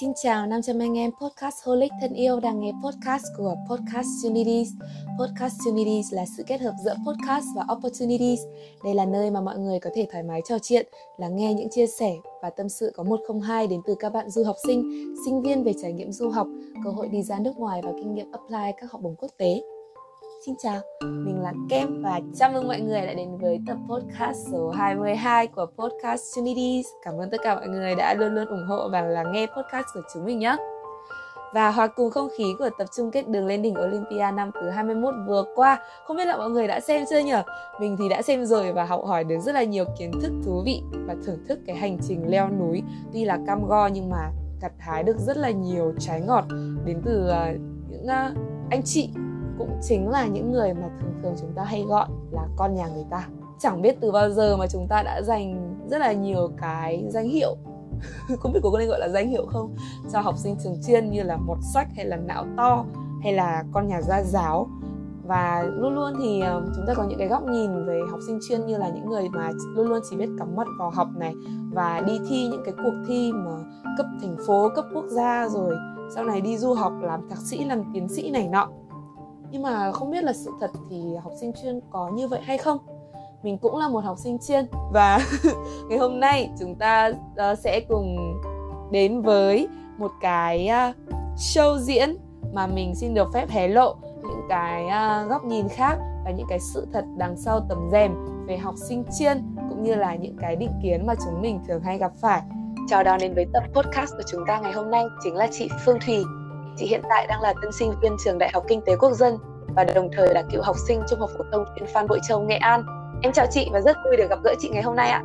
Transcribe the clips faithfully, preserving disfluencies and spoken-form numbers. Xin chào năm trăm anh em podcast holic thân yêu đang nghe podcast của Podcast Unities. Podcast Unities là sự kết hợp giữa podcast và opportunities. Đây là nơi mà mọi người có thể thoải mái trò chuyện, lắng nghe những chia sẻ và tâm sự có một không hai đến từ các bạn du học sinh, sinh viên về trải nghiệm du học, cơ hội đi ra nước ngoài và kinh nghiệm apply các học bổng quốc tế. Xin chào, mình là Kem và chào mừng mọi người đã đến với tập podcast số hai mươi hai của Podcast Unities. Cảm ơn tất cả mọi người đã luôn luôn ủng hộ và lắng nghe podcast của chúng mình nhé. Và hòa cùng không khí của tập chung kết Đường Lên Đỉnh Olympia năm thứ hai mươi mốt vừa qua, không biết là mọi người đã xem chưa nhỉ? Mình thì đã xem rồi và học hỏi được rất là nhiều kiến thức thú vị và thưởng thức cái hành trình leo núi. Tuy là cam go nhưng mà gặt hái được rất là nhiều trái ngọt đến từ những anh chị, cũng chính là những người mà thường thường chúng ta hay gọi là con nhà người ta. Chẳng biết từ bao giờ mà chúng ta đã dành rất là nhiều cái danh hiệu không biết có nên gọi là danh hiệu không, cho học sinh trường chuyên như là mọt sách hay là não to hay là con nhà gia giáo. Và luôn luôn thì chúng ta có những cái góc nhìn về học sinh chuyên như là những người mà luôn luôn chỉ biết cắm mặt vào học này và đi thi những cái cuộc thi mà cấp thành phố, cấp quốc gia, rồi sau này đi du học làm thạc sĩ, làm tiến sĩ này nọ. Nhưng mà không biết là sự thật thì học sinh chuyên có như vậy hay không? Mình cũng là một học sinh chuyên. Và ngày hôm nay chúng ta sẽ cùng đến với một cái show diễn mà mình xin được phép hé lộ những cái góc nhìn khác và những cái sự thật đằng sau tấm rèm về học sinh chuyên, cũng như là những cái định kiến mà chúng mình thường hay gặp phải. Chào đón đến với tập podcast của chúng ta ngày hôm nay chính là chị Phương Thùy. Chị hiện tại đang là tân sinh viên trường Đại học Kinh tế Quốc dân và đồng thời là cựu học sinh trung học phổ thông chuyên Phan Bội Châu, Nghệ An. Em chào chị và rất vui được gặp gỡ chị ngày hôm nay ạ.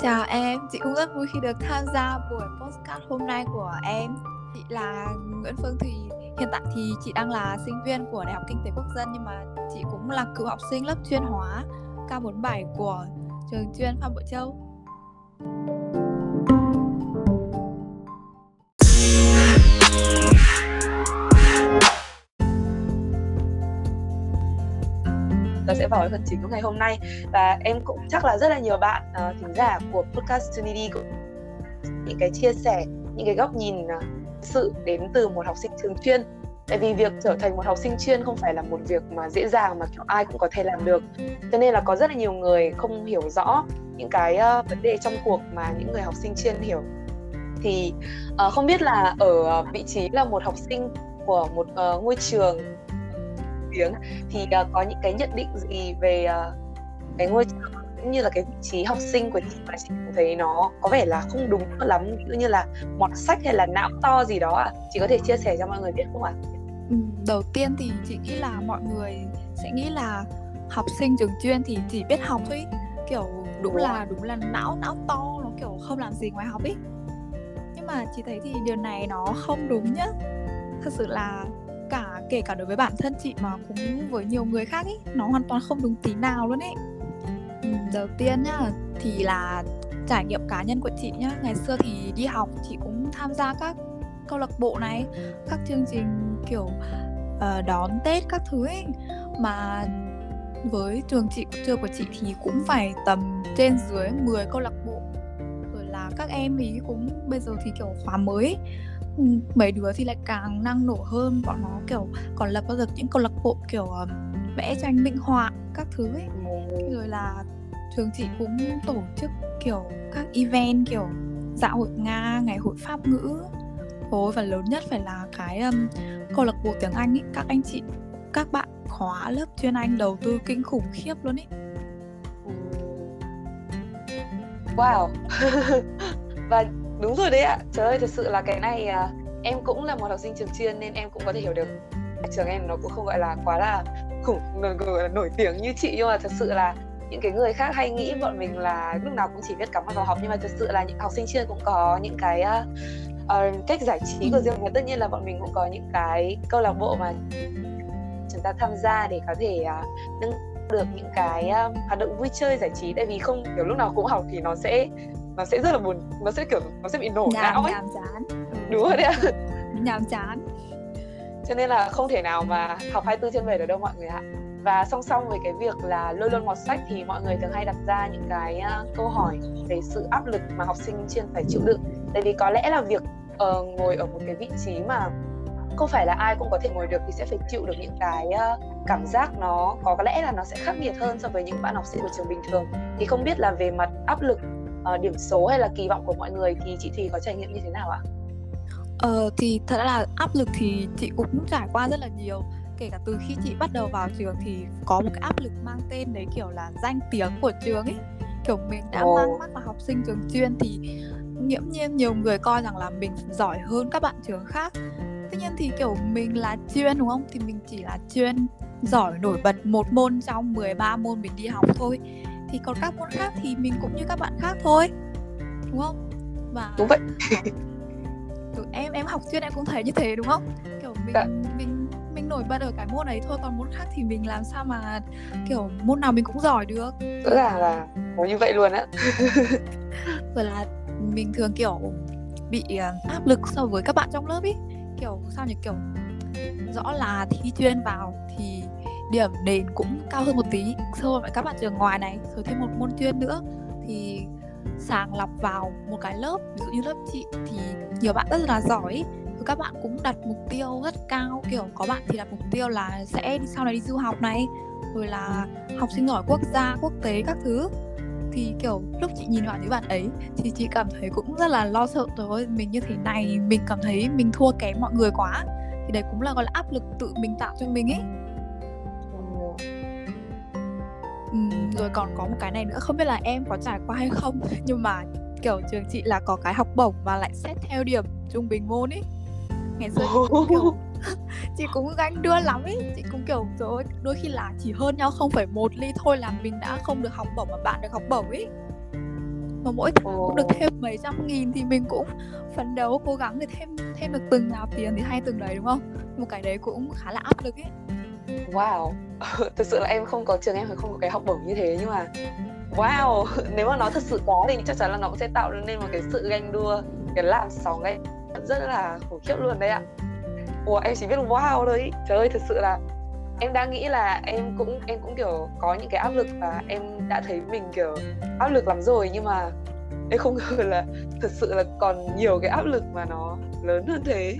Chào em, chị cũng rất vui khi được tham gia buổi podcast hôm nay của em. Chị là Nguyễn Phương Thùy, hiện tại thì chị đang là sinh viên của Đại học Kinh tế Quốc dân nhưng mà chị cũng là cựu học sinh lớp chuyên hóa K bốn mươi bảy của trường chuyên Phan Bội Châu. Ta sẽ vào phần chính của ngày hôm nay và em cũng chắc là rất là nhiều bạn uh, thính giả của Podcast Unity cũng những cái chia sẻ, những cái góc nhìn uh, sự đến từ một học sinh trường chuyên. Tại vì việc trở thành một học sinh chuyên không phải là một việc mà dễ dàng mà kiểu ai cũng có thể làm được. Cho nên là có rất là nhiều người không hiểu rõ những cái uh, vấn đề trong cuộc mà những người học sinh chuyên hiểu. Thì uh, không biết là ở vị trí là một học sinh của một uh, ngôi trường tiếng thì uh, có những cái nhận định gì về uh, cái ngôi trường cũng như là cái vị trí học sinh của chị, mà chị thấy nó có vẻ là không đúng lắm, ví dụ như là mọt sách hay là não to gì đó ạ? À? Chị có thể chia sẻ cho mọi người biết không ạ? À? Ừ, đầu tiên thì chị nghĩ là mọi người sẽ nghĩ là học sinh trường chuyên thì chỉ biết học thôi, kiểu đúng là đúng là não não to, nó kiểu không làm gì ngoài học ấy. Nhưng mà chị thấy thì điều này nó không đúng nhá. Thật sự là cả kể cả đối với bản thân chị mà cũng với nhiều người khác ấy, nó hoàn toàn không đúng tí nào luôn ấy. Đầu tiên nhá, thì là trải nghiệm cá nhân của chị nhá. Ngày xưa thì đi học chị cũng tham gia các câu lạc bộ này, các chương trình kiểu uh, đón Tết các thứ ấy. Mà với trường chị trường của chị thì cũng phải tầm trên dưới mười câu lạc bộ. Rồi là các em ý cũng bây giờ thì kiểu khóa mới ấy, mấy đứa thì lại càng năng nổ hơn, bọn nó kiểu còn lập bao giờ những câu lạc bộ kiểu um, vẽ tranh minh họa các thứ ấy. Rồi là trường chị cũng tổ chức kiểu các event kiểu dạo hội Nga, ngày hội Pháp ngữ. Ôi, và lớn nhất phải là cái um, câu lạc bộ tiếng Anh ấy. Các anh chị, các bạn khóa lớp chuyên Anh đầu tư kinh khủng khiếp luôn ấy. Wow. Và đúng rồi đấy ạ. Trời ơi, thật sự là cái này à, em cũng là một học sinh trường chuyên nên em cũng có thể hiểu được. Trường em nó cũng không gọi là quá là khủng, nổi, nổi tiếng như chị, nhưng mà thật sự là những cái người khác hay nghĩ bọn mình là lúc nào cũng chỉ biết cắm mặt vào học, nhưng mà thật sự là những học sinh chuyên cũng có những cái uh, cách giải trí của riêng mình. Tất nhiên là bọn mình cũng có những cái câu lạc bộ mà chúng ta tham gia để có thể uh, nâng được những cái uh, hoạt động vui chơi giải trí, tại vì không kiểu lúc nào cũng học thì nó sẽ nó sẽ rất là buồn, nó sẽ kiểu nó sẽ bị nổ nhàm, não ấy, nhàm chán. Ừ, đúng rồi đấy ạ, nhàm chán. Cho nên là không thể nào mà học hai mươi bốn trên bảy được đâu mọi người ạ. Và song song với cái việc là luôn luôn mọt sách thì mọi người thường hay đặt ra những cái uh, câu hỏi về sự áp lực mà học sinh chuyên phải chịu đựng. Tại vì có lẽ là việc uh, ngồi ở một cái vị trí mà không phải là ai cũng có thể ngồi được thì sẽ phải chịu được những cái uh, cảm giác nó có lẽ là nó sẽ khắc nghiệt hơn so với những bạn học sinh của trường bình thường. Thì không biết là về mặt áp lực, uh, điểm số hay là kỳ vọng của mọi người thì chị Thùy có trải nghiệm như thế nào ạ? Ờ, thì thật ra là áp lực thì chị cũng trải qua rất là nhiều. Kể cả từ khi chị bắt đầu vào trường thì có một cái áp lực mang tên đấy kiểu là danh tiếng của trường ấy. Kiểu mình đã oh. mang mắc là học sinh trường chuyên thì nghiễm nhiên nhiều người coi rằng là mình giỏi hơn các bạn trường khác. Tuy nhiên thì kiểu mình là chuyên đúng không? Thì mình chỉ là chuyên giỏi nổi bật một môn trong mười ba môn mình đi học thôi. Thì còn các môn khác thì mình cũng như các bạn khác thôi, đúng không? Và đúng vậy. em em học chuyên em cũng thấy như thế đúng không? Kiểu mình Đã. mình mình nổi bật ở cái môn ấy thôi, còn môn khác thì mình làm sao mà kiểu môn nào mình cũng giỏi được. Rõ ràng là có như vậy luôn á. Rồi là mình thường kiểu bị áp lực so với các bạn trong lớp ý. Kiểu sao nhỉ, kiểu rõ là thi chuyên vào thì điểm đền cũng cao hơn một tí so với các bạn trường ngoài này, rồi thêm một môn chuyên nữa thì sàng lọc vào một cái lớp, ví dụ như lớp chị thì nhiều bạn rất là giỏi ý. Rồi các bạn cũng đặt mục tiêu rất cao, kiểu có bạn thì đặt mục tiêu là sẽ đi sau này đi du học này, rồi là học sinh giỏi quốc gia, quốc tế các thứ. Thì kiểu lúc chị nhìn vào những bạn ấy thì chị cảm thấy cũng rất là lo sợ, rồi mình như thế này, mình cảm thấy mình thua kém mọi người quá. Thì đấy cũng là gọi là áp lực tự mình tạo cho mình ấy. Ừ, rồi còn có một cái này nữa, không biết là em có trải qua hay không, nhưng mà kiểu trường chị là có cái học bổng và lại xét theo điểm trung bình môn ấy. Ngày xưa chị cũng kiểu chị cũng ganh đua lắm ấy, chị cũng kiểu rồi đôi khi là chỉ hơn nhau không phẩy một ly thôi là mình đã không được học bổng mà bạn được học bổng ấy. Mà mỗi tháng cũng được thêm mấy trăm nghìn thì mình cũng phấn đấu cố gắng để thêm thêm được từng nào tiền thì hay từng đấy đúng không? Một cái đấy cũng khá là áp lực ấy. Wow, thực sự là em không có trường em không có cái học bổng như thế, nhưng mà wow, nếu mà nó thật sự có thì chắc chắn là nó cũng sẽ tạo nên một cái sự ganh đua, cái làn sóng ấy rất là khủng khiếp luôn đấy ạ. Ủa, em chỉ biết wow thôi. Trời ơi, thật sự là em đang nghĩ là em cũng em cũng kiểu có những cái áp lực và em đã thấy mình kiểu áp lực lắm rồi, nhưng mà em không ngờ là thật sự là còn nhiều cái áp lực mà nó lớn hơn thế.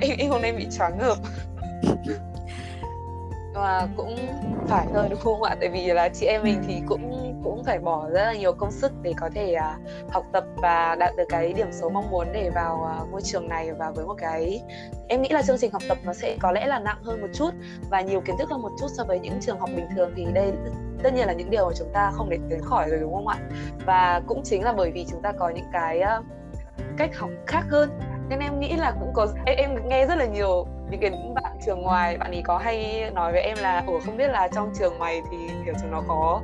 Em em hôm nay bị choáng ngợp. Và cũng phải thôi đúng không ạ? Tại vì là chị em mình thì cũng cũng phải bỏ rất là nhiều công sức để có thể uh, học tập và đạt được cái điểm số mong muốn để vào uh, ngôi trường này. Và với một cái, em nghĩ là chương trình học tập nó sẽ có lẽ là nặng hơn một chút và nhiều kiến thức hơn một chút so với những trường học bình thường, thì đây tất nhiên là những điều mà chúng ta không thể tránh khỏi rồi đúng không ạ? Và cũng chính là bởi vì chúng ta có những cái uh, cách học khác hơn nên em nghĩ là cũng có em, em nghe rất là nhiều những cái bạn trường ngoài, bạn ấy có hay nói với em là ủa không biết là trong trường mày thì kiểu trường nó có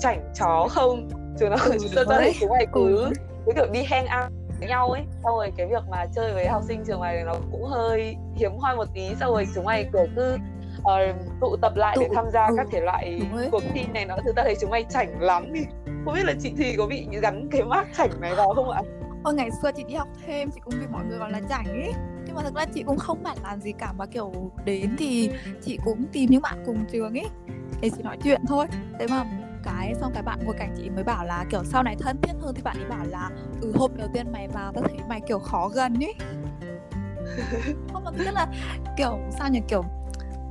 chảnh chó không, trường nó sơ sơ hết chúng mày cứ cứ kiểu đi hang out với nhau ấy, sau rồi cái việc mà chơi với học sinh trường mày nó cũng hơi hiếm hoi một tí, sau rồi chúng mày kiểu cứ uh, tụ tập lại để tham gia các thể loại cuộc thi này nó thứ, ta thấy chúng mày chảnh lắm. Thì không biết là chị Thùy có bị gắn cái mác chảnh này vào không ạ? Ôi, ngày xưa chị đi học thêm chị cũng bị mọi người gọi là chảnh ấy, nhưng mà thực ra chị cũng không phải làm gì cả, mà kiểu đến thì chị cũng tìm những bạn cùng trường ấy để chị nói chuyện thôi. Thế mà cái xong cái bạn ngồi cạnh chị mới bảo là kiểu sau này thân thiết hơn thì bạn ấy bảo là ừ hôm đầu tiên mày vào tao thấy mày kiểu khó gần ấy. Không, mà tức là kiểu sao nhỉ, kiểu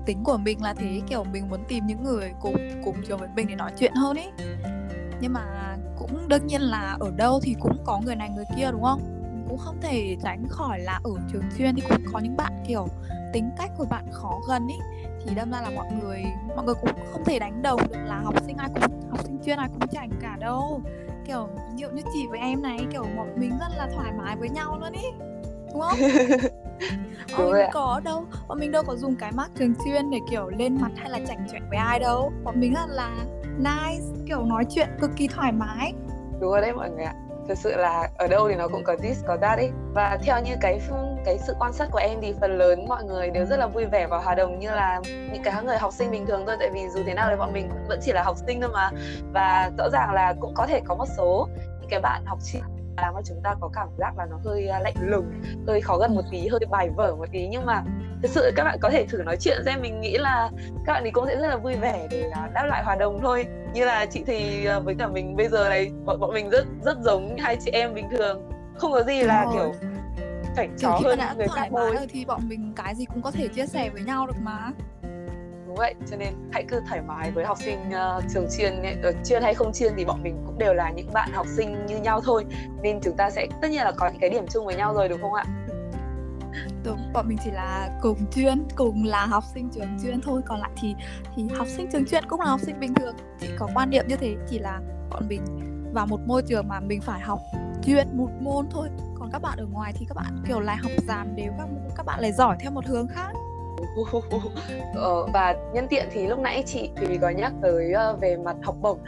tính của mình là thế, kiểu mình muốn tìm những người cùng cùng trường với mình để nói chuyện hơn ấy. Nhưng mà cũng đương nhiên là ở đâu thì cũng có người này người kia đúng không? Cũng không thể tránh khỏi là ở trường chuyên thì cũng có những bạn kiểu tính cách của bạn khó gần ý, thì đâm ra là mọi người mọi người cũng không thể đánh đồng được là học sinh ai cũng học sinh chuyên ai cũng chảnh cả đâu. Kiểu ví dụ như chị với em này, kiểu bọn mình rất là thoải mái với nhau luôn ý, đúng không? Bọn mình có đâu bọn mình đâu có dùng cái mác trường chuyên để kiểu lên mặt hay là chảnh chọe với ai đâu, bọn mình rất là nice, kiểu nói chuyện cực kỳ thoải mái. Đúng rồi đấy mọi người ạ. Thực sự là ở đâu thì nó cũng có this có that ấy. Và theo như cái cái sự quan sát của em thì phần lớn mọi người đều rất là vui vẻ và hòa đồng như là những cái người học sinh bình thường thôi. Tại vì dù thế nào thì bọn mình vẫn chỉ là học sinh thôi mà. Và rõ ràng là cũng có thể có một số những cái bạn học sinh làm cho chúng ta có cảm giác là nó hơi lạnh lùng, hơi khó gần một tí, hơi bài vở một tí. Nhưng mà thực sự các bạn có thể thử nói chuyện xem, mình nghĩ là các bạn ấy cũng sẽ rất là vui vẻ để đáp lại hòa đồng thôi. Như là chị thì với cả mình bây giờ này, bọn, bọn mình rất rất giống hai chị em bình thường. Không có gì là kiểu cảnh chó hơn người khác thôi, thì bọn mình cái gì cũng có thể chia sẻ với nhau được mà. Đúng vậy, cho nên hãy cứ thoải mái với học sinh uh, trường chuyên, chuyên hay không chuyên thì bọn mình cũng đều là những bạn học sinh như nhau thôi, nên chúng ta sẽ tất nhiên là có những cái điểm chung với nhau rồi, đúng không ạ? Đúng, bọn mình chỉ là cùng chuyên, cùng là học sinh trường chuyên thôi, còn lại thì thì học sinh trường chuyên cũng là học sinh bình thường. Chỉ có quan điểm như thế, chỉ là bọn mình vào một môi trường mà mình phải học chuyên một môn thôi, còn các bạn ở ngoài thì các bạn kiểu lại học dàn đều các môn, các bạn lại giỏi theo một hướng khác. Ờ, và nhân tiện thì lúc nãy chị Thùy có nhắc tới uh, về mặt học bổng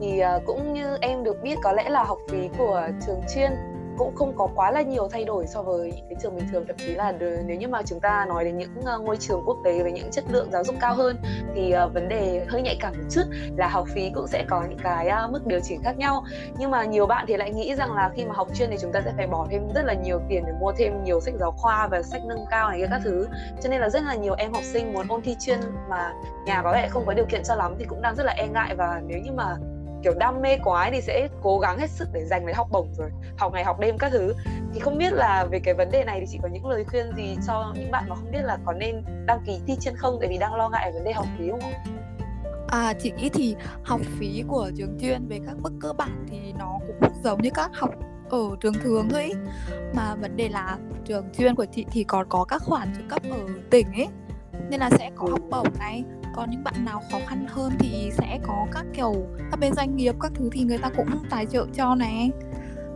thì uh, cũng như em được biết, có lẽ là học phí của trường chuyên cũng không có quá là nhiều thay đổi so với cái trường bình thường, thậm chí là nếu như mà chúng ta nói đến những ngôi trường quốc tế với những chất lượng giáo dục cao hơn thì uh, vấn đề hơi nhạy cảm một chút là học phí cũng sẽ có những cái uh, mức điều chỉnh khác nhau. Nhưng mà nhiều bạn thì lại nghĩ rằng là khi mà học chuyên thì chúng ta sẽ phải bỏ thêm rất là nhiều tiền để mua thêm nhiều sách giáo khoa và sách nâng cao này các thứ, cho nên là rất là nhiều em học sinh muốn ôn thi chuyên mà nhà có vẻ không có điều kiện cho lắm thì cũng đang rất là e ngại, và nếu như mà kiểu đam mê quá thì sẽ cố gắng hết sức để giành lấy học bổng rồi học ngày học đêm các thứ. Thì không biết là về cái vấn đề này thì chị có những lời khuyên gì cho những bạn mà không biết là có nên đăng ký thi chuyên không, tại vì đang lo ngại vấn đề học phí không? À, chị nghĩ thì học phí của trường chuyên về các mức cơ bản thì nó cũng giống như các học ở trường thường thôi ý. Mà vấn đề là trường chuyên của chị thì còn có các khoản trợ cấp ở tỉnh ấy, nên là sẽ có học bổng này. Còn những bạn nào khó khăn hơn thì sẽ có các kiểu các bên doanh nghiệp các thứ thì người ta cũng tài trợ cho này.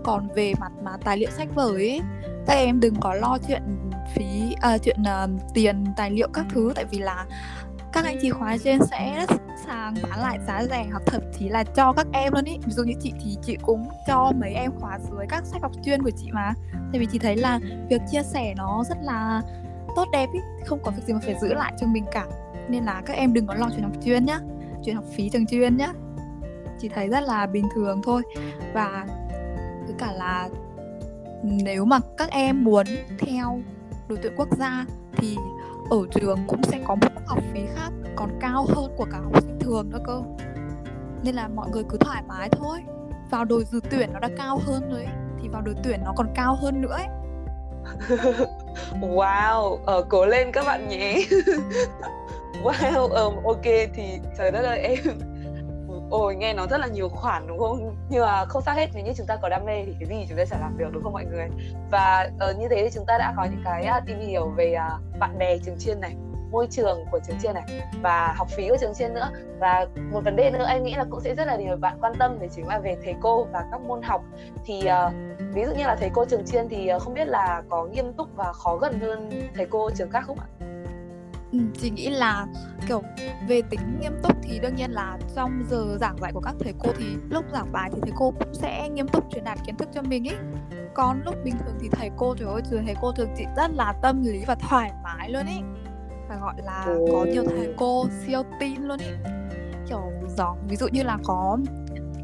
Còn về mặt mà tài liệu sách vở ấy, các em đừng có lo chuyện phí à, chuyện uh, tiền tài liệu các thứ, tại vì là các anh chị khóa trên sẽ rất sẵn sàng bán lại giá rẻ hoặc thậm chí là cho các em luôn ý. Ví dụ như chị thì chị cũng cho mấy em khóa dưới các sách học chuyên của chị mà, tại vì chị thấy là việc chia sẻ nó rất là tốt đẹp ý, không có việc gì mà phải giữ lại cho mình cả. Nên là các em đừng có lo chuyện học chuyên nhá, chuyện học phí trường chuyên nhá, chị thấy rất là bình thường thôi. Và với cả là nếu mà các em muốn theo đội tuyển quốc gia thì ở trường cũng sẽ có một mức học phí khác còn cao hơn của cả học sinh thường nữa cơ, nên là mọi người cứ thoải mái thôi. Vào đội dự tuyển nó đã cao hơn rồi ấy, thì vào đội tuyển nó còn cao hơn nữa ấy. Wow, ờ, cố lên các bạn nhé. Wow, um, ok thì trời đất ơi em. Ôi nghe nó rất là nhiều khoản đúng không? Nhưng mà không sao hết, nếu như chúng ta có đam mê thì cái gì chúng ta sẽ làm được, đúng không mọi người? Và uh, như thế thì chúng ta đã có những cái uh, tìm hiểu về uh, bạn bè trường chuyên này, môi trường của trường chuyên này và học phí của trường chuyên nữa. Và một vấn đề nữa em nghĩ là cũng sẽ rất là điều bạn quan tâm, đấy chính là về thầy cô và các môn học. Thì uh, ví dụ như là thầy cô trường chuyên thì uh, không biết là có nghiêm túc và khó gần hơn thầy cô trường khác không ạ? Ừ, chị nghĩ là kiểu về tính nghiêm túc thì đương nhiên là trong giờ giảng dạy của các thầy cô thì lúc giảng bài thì thầy cô cũng sẽ nghiêm túc truyền đạt kiến thức cho mình ấy. Còn lúc bình thường thì thầy cô, trời ơi, thầy cô thường chị rất là tâm lý và thoải mái luôn ấy. Phải gọi là có nhiều thầy cô siêu tin luôn ấy. Kiểu gió, ví dụ như là có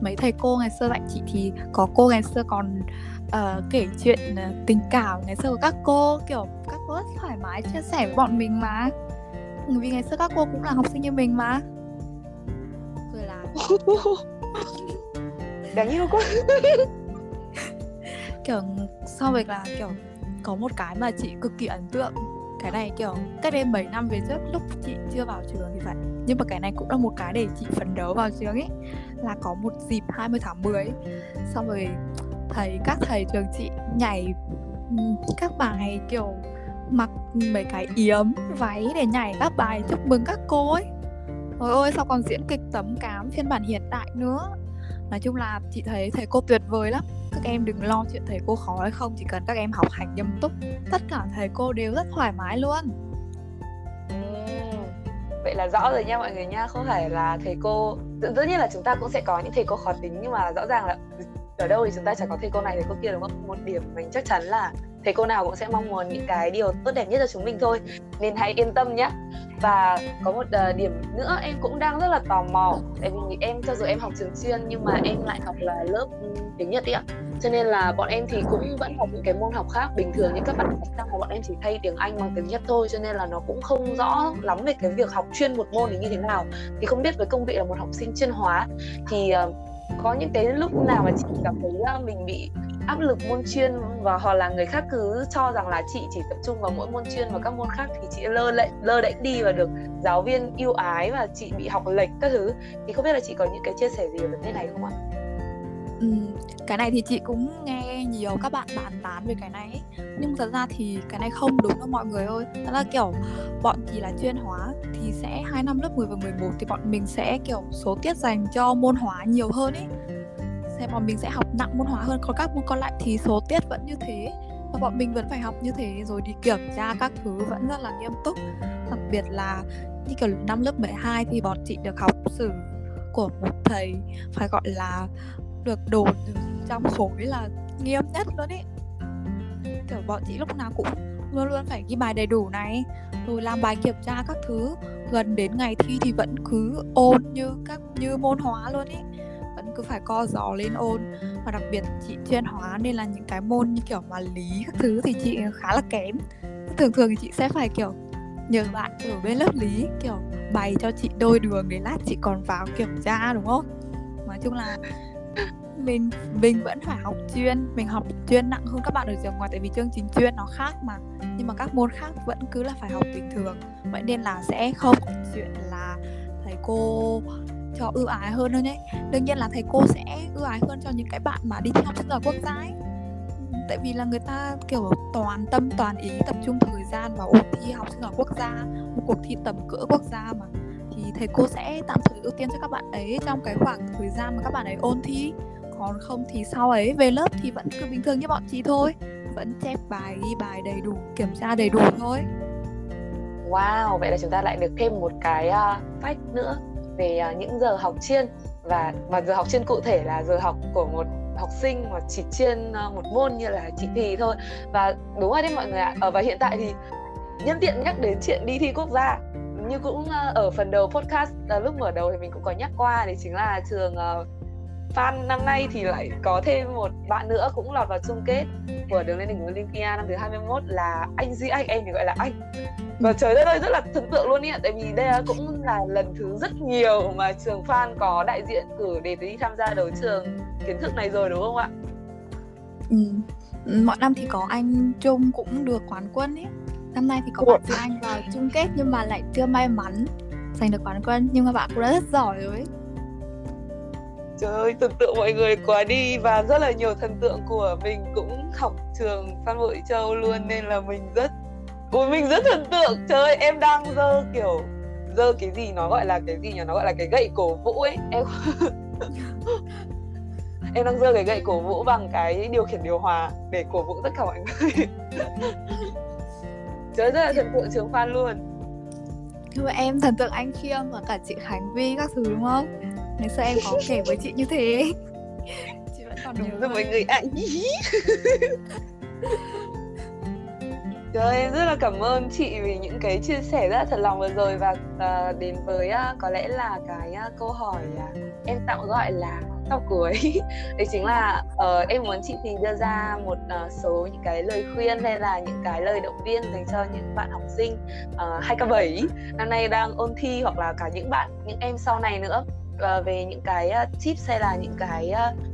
mấy thầy cô ngày xưa dạy chị thì có cô ngày xưa còn uh, kể chuyện uh, tình cảm ngày xưa của các cô, kiểu các cô rất thoải mái chia sẻ với bọn mình mà, vì ngày xưa các cô cũng là học sinh như mình mà. Rồi là đáng yêu quá. Kiểu so với là kiểu có một cái mà chị cực kỳ ấn tượng, cái này kiểu cách đây bảy năm về trước lúc chị chưa vào trường thì phải, nhưng mà cái này cũng là một cái để chị phấn đấu vào trường ấy, là có một dịp hai mươi tháng mười ấy, xong rồi thầy các thầy trường chị nhảy, các bà này kiểu mặc mấy cái yếm váy để nhảy các bài chúc mừng các cô ấy. Trời ơi, sao còn diễn kịch tấm cám phiên bản hiện đại nữa. Nói chung là chị thấy thầy cô tuyệt vời lắm. Các em đừng lo chuyện thầy cô khó hay không, chỉ cần các em học hành nghiêm túc, tất cả thầy cô đều rất thoải mái luôn. Vậy là rõ rồi nha mọi người nha, không phải là thầy cô, tất nhiên là chúng ta cũng sẽ có những thầy cô khó tính, nhưng mà rõ ràng là ở đâu thì chúng ta chẳng có thầy cô này thầy cô kia đúng không? Một điểm mình chắc chắn là thầy cô nào cũng sẽ mong muốn những cái điều tốt đẹp nhất cho chúng mình thôi, nên hãy yên tâm nhé. Và có một uh, điểm nữa em cũng đang rất là tò mò, tại vì em cho dù em học trường chuyên nhưng mà em lại học là lớp tiếng Nhật ý ạ, cho nên là bọn em thì cũng vẫn học những cái môn học khác bình thường như các bạn học sang, mà bọn em chỉ thay tiếng Anh bằng tiếng Nhật thôi, cho nên là nó cũng không rõ lắm về cái việc học chuyên một môn thì như thế nào. Thì không biết với công việc là một học sinh chuyên hóa thì uh, có những cái lúc nào mà chị cảm thấy mình bị áp lực môn chuyên và hoặc là người khác cứ cho rằng là chị chỉ tập trung vào mỗi môn chuyên và các môn khác thì chị lơ lệ, lơ đễnh đi và được giáo viên yêu ái và chị bị học lệch các thứ, thì không biết là chị có những cái chia sẻ gì về cái này không ạ? Ừ, cái này thì chị cũng nghe nhiều các bạn bàn tán về cái này ấy. Nhưng thật ra thì cái này không đúng đâu mọi người ơi. Thật ra kiểu bọn chị là chuyên hóa thì sẽ hai năm lớp mười và mười một thì bọn mình sẽ kiểu số tiết dành cho môn hóa nhiều hơn ấy, sẽ bọn mình sẽ học nặng môn hóa hơn. Còn các môn còn lại thì số tiết vẫn như thế và bọn mình vẫn phải học như thế, rồi đi kiểm tra các thứ vẫn rất là nghiêm túc. Đặc biệt là như kiểu năm lớp mười hai thì bọn chị được học sử của một thầy phải gọi là được đồn trong khối là nghiêm nhất luôn ý. Kiểu bọn chị lúc nào cũng luôn luôn phải ghi bài đầy đủ này, rồi làm bài kiểm tra các thứ. Gần đến ngày thi thì vẫn cứ ôn như các như môn hóa luôn ý, vẫn cứ phải co giò lên ôn. Và đặc biệt chị chuyên hóa nên là những cái môn như kiểu mà lý các thứ thì chị khá là kém. Thường thường thì chị sẽ phải kiểu nhờ bạn ở bên lớp lý kiểu bày cho chị đôi đường để lát chị còn vào kiểm tra, đúng không? Nói chung là mình mình vẫn phải học chuyên, mình học chuyên nặng hơn các bạn ở trường ngoài tại vì chương trình chuyên nó khác mà, nhưng mà các môn khác vẫn cứ là phải học bình thường. Vậy nên là sẽ không có chuyện là thầy cô cho ưu ái hơn đâu nhé. Đương nhiên là thầy cô sẽ ưu ái hơn cho những cái bạn mà đi thi học sinh giỏi quốc gia ấy, tại vì là người ta kiểu toàn tâm toàn ý tập trung thời gian vào ôn thi học sinh giỏi quốc gia, một cuộc thi tầm cỡ quốc gia mà, thì thầy cô sẽ tạm thời ưu tiên cho các bạn ấy trong cái khoảng thời gian mà các bạn ấy ôn thi. Còn không thì sau ấy về lớp thì vẫn cứ bình thường như bọn chị thôi, vẫn chép bài, ghi bài đầy đủ, kiểm tra đầy đủ thôi. Wow, vậy là chúng ta lại được thêm một cái uh, fact nữa về uh, những giờ học chuyên. Và mà giờ học chuyên cụ thể là giờ học của một học sinh mà chỉ chuyên uh, một môn như là chị thì thôi. Và đúng rồi đấy mọi người ạ. Và hiện tại thì nhân tiện nhắc đến chuyện đi thi quốc gia, như cũng uh, ở phần đầu podcast uh, lúc mở đầu thì mình cũng có nhắc qua, đấy chính là trường uh, Phan năm nay thì lại có thêm một bạn nữa cũng lọt vào chung kết của Đường Lên Đỉnh Olympia năm thứ hai mươi mốt là anh Duy Anh, em thì gọi là anh. Và trời đất ơi, rất là thần tượng luôn ý ạ, tại vì đây là cũng là lần thứ rất nhiều mà trường Phan có đại diện cử để đi tham gia đấu trường kiến thức này rồi, đúng không ạ? Ừ, mọi năm thì có anh Trung cũng được quán quân ý. Năm nay thì có bạn Duy Anh vào chung kết nhưng mà lại chưa may mắn giành được quán quân, nhưng mà bạn cũng đã rất giỏi rồi ấy. Trời ơi, thần tượng mọi người quá đi. Và rất là nhiều thần tượng của mình cũng học trường Phan Bội Châu luôn, nên là mình rất Ôi mình rất thần tượng. Trời ơi, em đang dơ kiểu dơ cái gì nó gọi là cái gì nhỉ? Nó gọi là cái gậy cổ vũ ấy. Em em đang dơ cái gậy cổ vũ bằng cái điều khiển điều hòa để cổ vũ tất cả mọi người. Trời ơi, rất là thần tượng trường Phan luôn. Nhưng mà em thần tượng anh Khiêm và cả chị Khánh Vi các thứ, đúng không? Ngày xưa em có kể với chị như thế. Chị vẫn còn đúng với mọi người ạ. Trời ơi, em rất là cảm ơn chị vì những cái chia sẻ rất là thật lòng vừa rồi. Và uh, đến với uh, có lẽ là cái uh, câu hỏi uh, em tạm gọi là sau cuối. Đấy chính là uh, em muốn chị thì đưa ra một uh, số những cái lời khuyên hay là những cái lời động viên dành cho những bạn học sinh uh, hai k bảy năm nay đang ôn thi, hoặc là cả những bạn, những em sau này nữa, về những cái tips hay là những cái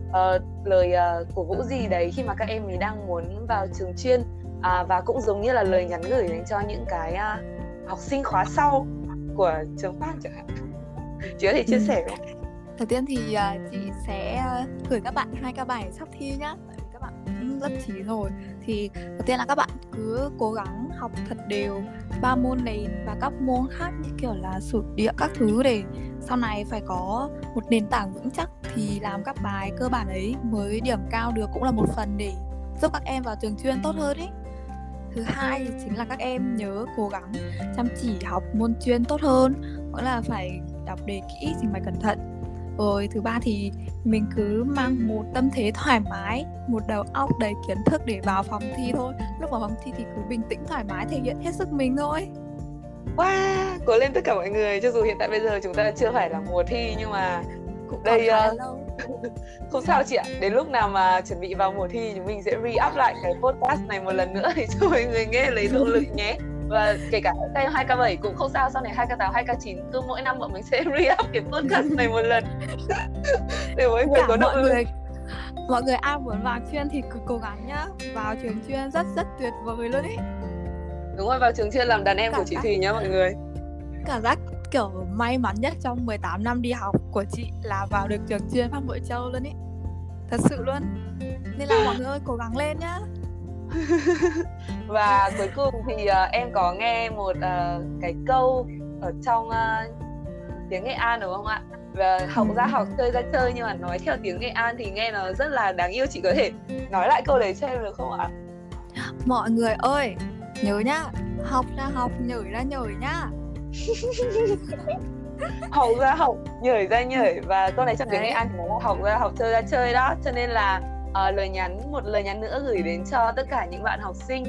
uh, lời uh, cổ vũ gì đấy khi mà các em ấy đang muốn vào trường chuyên, à, và cũng giống như là lời nhắn gửi đến cho những cái uh, học sinh khóa sau của trường Phan chẳng hạn. Chị có thể chia ừ. sẻ không? Đầu tiên thì uh, chị sẽ gửi các bạn hai k bảy sắp thi nhá, tại vì các bạn cũng lớp chín rồi, thì đầu tiên là các bạn cứ cố gắng học thật đều ba môn nền và các môn khác như kiểu là sử địa các thứ, để sau này phải có một nền tảng vững chắc thì làm các bài cơ bản ấy mới điểm cao được, cũng là một phần để giúp các em vào trường chuyên tốt hơn ý. Thứ hai thì chính là các em nhớ cố gắng chăm chỉ học môn chuyên tốt hơn, cũng là phải đọc đề kỹ, trình bày cẩn thận. Rồi thứ ba thì mình cứ mang một tâm thế thoải mái, một đầu óc đầy kiến thức để vào phòng thi thôi. Lúc vào phòng thi thì cứ bình tĩnh thoải mái, thể hiện hết sức mình thôi. Wow, cố lên tất cả mọi người. Cho dù hiện tại bây giờ chúng ta chưa phải là mùa thi nhưng mà cũng đây uh... không sao chị ạ. Đến lúc nào mà chuẩn bị vào mùa thi chúng mình sẽ re-up lại cái podcast này một lần nữa để cho mọi người nghe lấy động lực nhé. Và kể cả hai k bảy cũng không sao, sau này hai k tám, hai k chín cứ mỗi năm bọn mình sẽ re-up cái podcast này một lần để mỗi người có động lực. Mọi người ai muốn vào chuyên thì cứ cố gắng nhá, vào trường chuyên rất rất tuyệt vời luôn ý. Đúng rồi, vào trường chuyên làm đàn em cảm của chị Thùy nhá mọi người. Cảm giác kiểu may mắn nhất trong mười tám năm đi học của chị là vào được trường chuyên Phan Bội Châu luôn ý. Thật sự luôn. Nên là mọi người ơi, cố gắng lên nhá. Và cuối cùng thì uh, em có nghe một uh, cái câu ở trong uh, tiếng Nghệ An đúng không ạ? Và học ra học, chơi ra chơi, nhưng mà nói theo tiếng Nghệ An thì nghe nó rất là đáng yêu. Chị có thể nói lại câu đấy cho em được không ạ? Mọi người ơi, nhớ nhá, học ra học, nhảy ra nhảy nhá. Học ra học, nhảy ra nhảy. Và câu này trong tiếng Nghệ An thì nó học ra học, chơi ra chơi đó. Cho nên là à, lời nhắn, một lời nhắn nữa gửi đến cho tất cả những bạn học sinh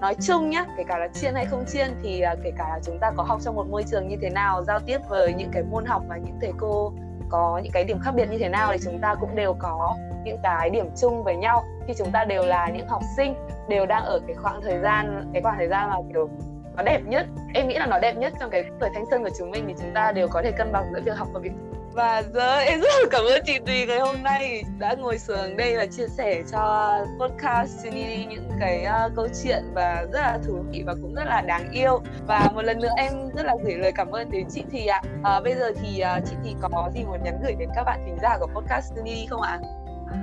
nói chung nhá, kể cả là chuyên hay không chuyên, thì à, kể cả là chúng ta có học trong một môi trường như thế nào, giao tiếp với những cái môn học và những thầy cô có những cái điểm khác biệt như thế nào, thì chúng ta cũng đều có những cái điểm chung với nhau, thì chúng ta đều là những học sinh, đều đang ở cái khoảng thời gian, cái khoảng thời gian mà kiểu nó đẹp nhất, em nghĩ là nó đẹp nhất trong cái tuổi thanh xuân của chúng mình, thì chúng ta đều có thể cân bằng giữa việc học và việc. Và giờ em rất là cảm ơn chị Thùy ngày hôm nay đã ngồi xuống đây và chia sẻ cho Podcast Unity những cái uh, câu chuyện và rất là thú vị và cũng rất là đáng yêu. Và một lần nữa em rất là gửi lời cảm ơn đến chị Thùy ạ. À. À, bây giờ thì uh, chị Thùy có gì muốn nhắn gửi đến các bạn thính giả của Podcast Unity không ạ? À?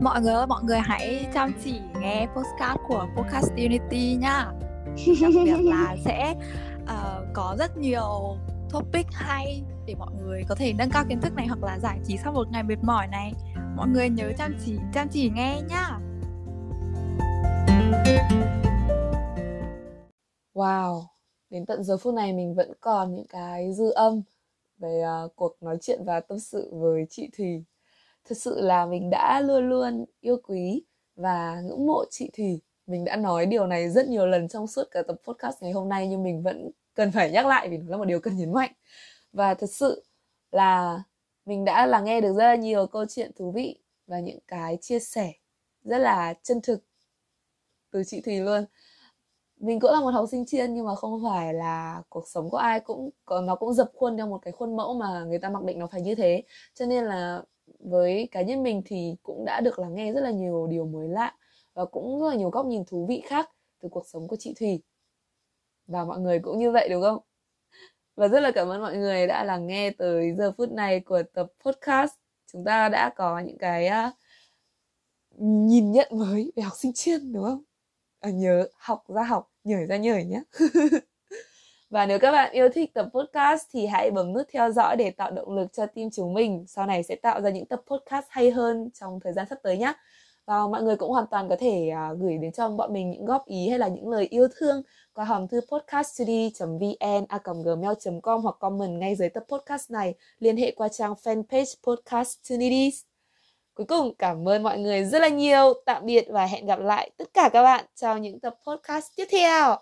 Mọi người ơi, mọi người hãy chăm chỉ nghe podcast của Podcast Unity nhá. Đặc biệt là sẽ uh, có rất nhiều topic hay để mọi người có thể nâng cao kiến thức này, hoặc là giải trí sau một ngày mệt mỏi này. Mọi người nhớ chăm chỉ, chăm chỉ nghe nhá. Wow, đến tận giờ phút này mình vẫn còn những cái dư âm về uh, cuộc nói chuyện và tâm sự với chị Thùy. Thật sự là mình đã luôn luôn yêu quý và ngưỡng mộ chị Thùy. Mình đã nói điều này rất nhiều lần trong suốt cả tập podcast ngày hôm nay, nhưng mình vẫn cần phải nhắc lại vì nó là một điều cần nhấn mạnh. Và thật sự là mình đã lắng nghe được rất là nhiều câu chuyện thú vị và những cái chia sẻ rất là chân thực từ chị Thùy luôn. Mình cũng là một học sinh chuyên, nhưng mà không phải là cuộc sống của ai cũng nó cũng dập khuôn theo một cái khuôn mẫu mà người ta mặc định nó phải như thế. Cho nên là với cá nhân mình thì cũng đã được lắng nghe rất là nhiều điều mới lạ và cũng rất là nhiều góc nhìn thú vị khác từ cuộc sống của chị Thùy. Và mọi người cũng như vậy đúng không? Và rất là cảm ơn mọi người đã lắng nghe tới giờ phút này của tập podcast. Chúng ta đã có những cái uh, nhìn nhận mới về học sinh chuyên đúng không? À, nhớ học ra học, nhảy ra nhảy nhé. Và nếu các bạn yêu thích tập podcast thì hãy bấm nút theo dõi để tạo động lực cho team chúng mình. Sau này sẽ tạo ra những tập podcast hay hơn trong thời gian sắp tới nhé. Và mọi người cũng hoàn toàn có thể uh, gửi đến cho bọn mình những góp ý hay là những lời yêu thương qua hòm thư podcast unity chấm v n a còng gmail chấm com hoặc comment ngay dưới tập podcast này, liên hệ qua trang fanpage Podcast Unities. Cuối cùng, cảm ơn mọi người rất là nhiều. Tạm biệt và hẹn gặp lại tất cả các bạn trong những tập podcast tiếp theo.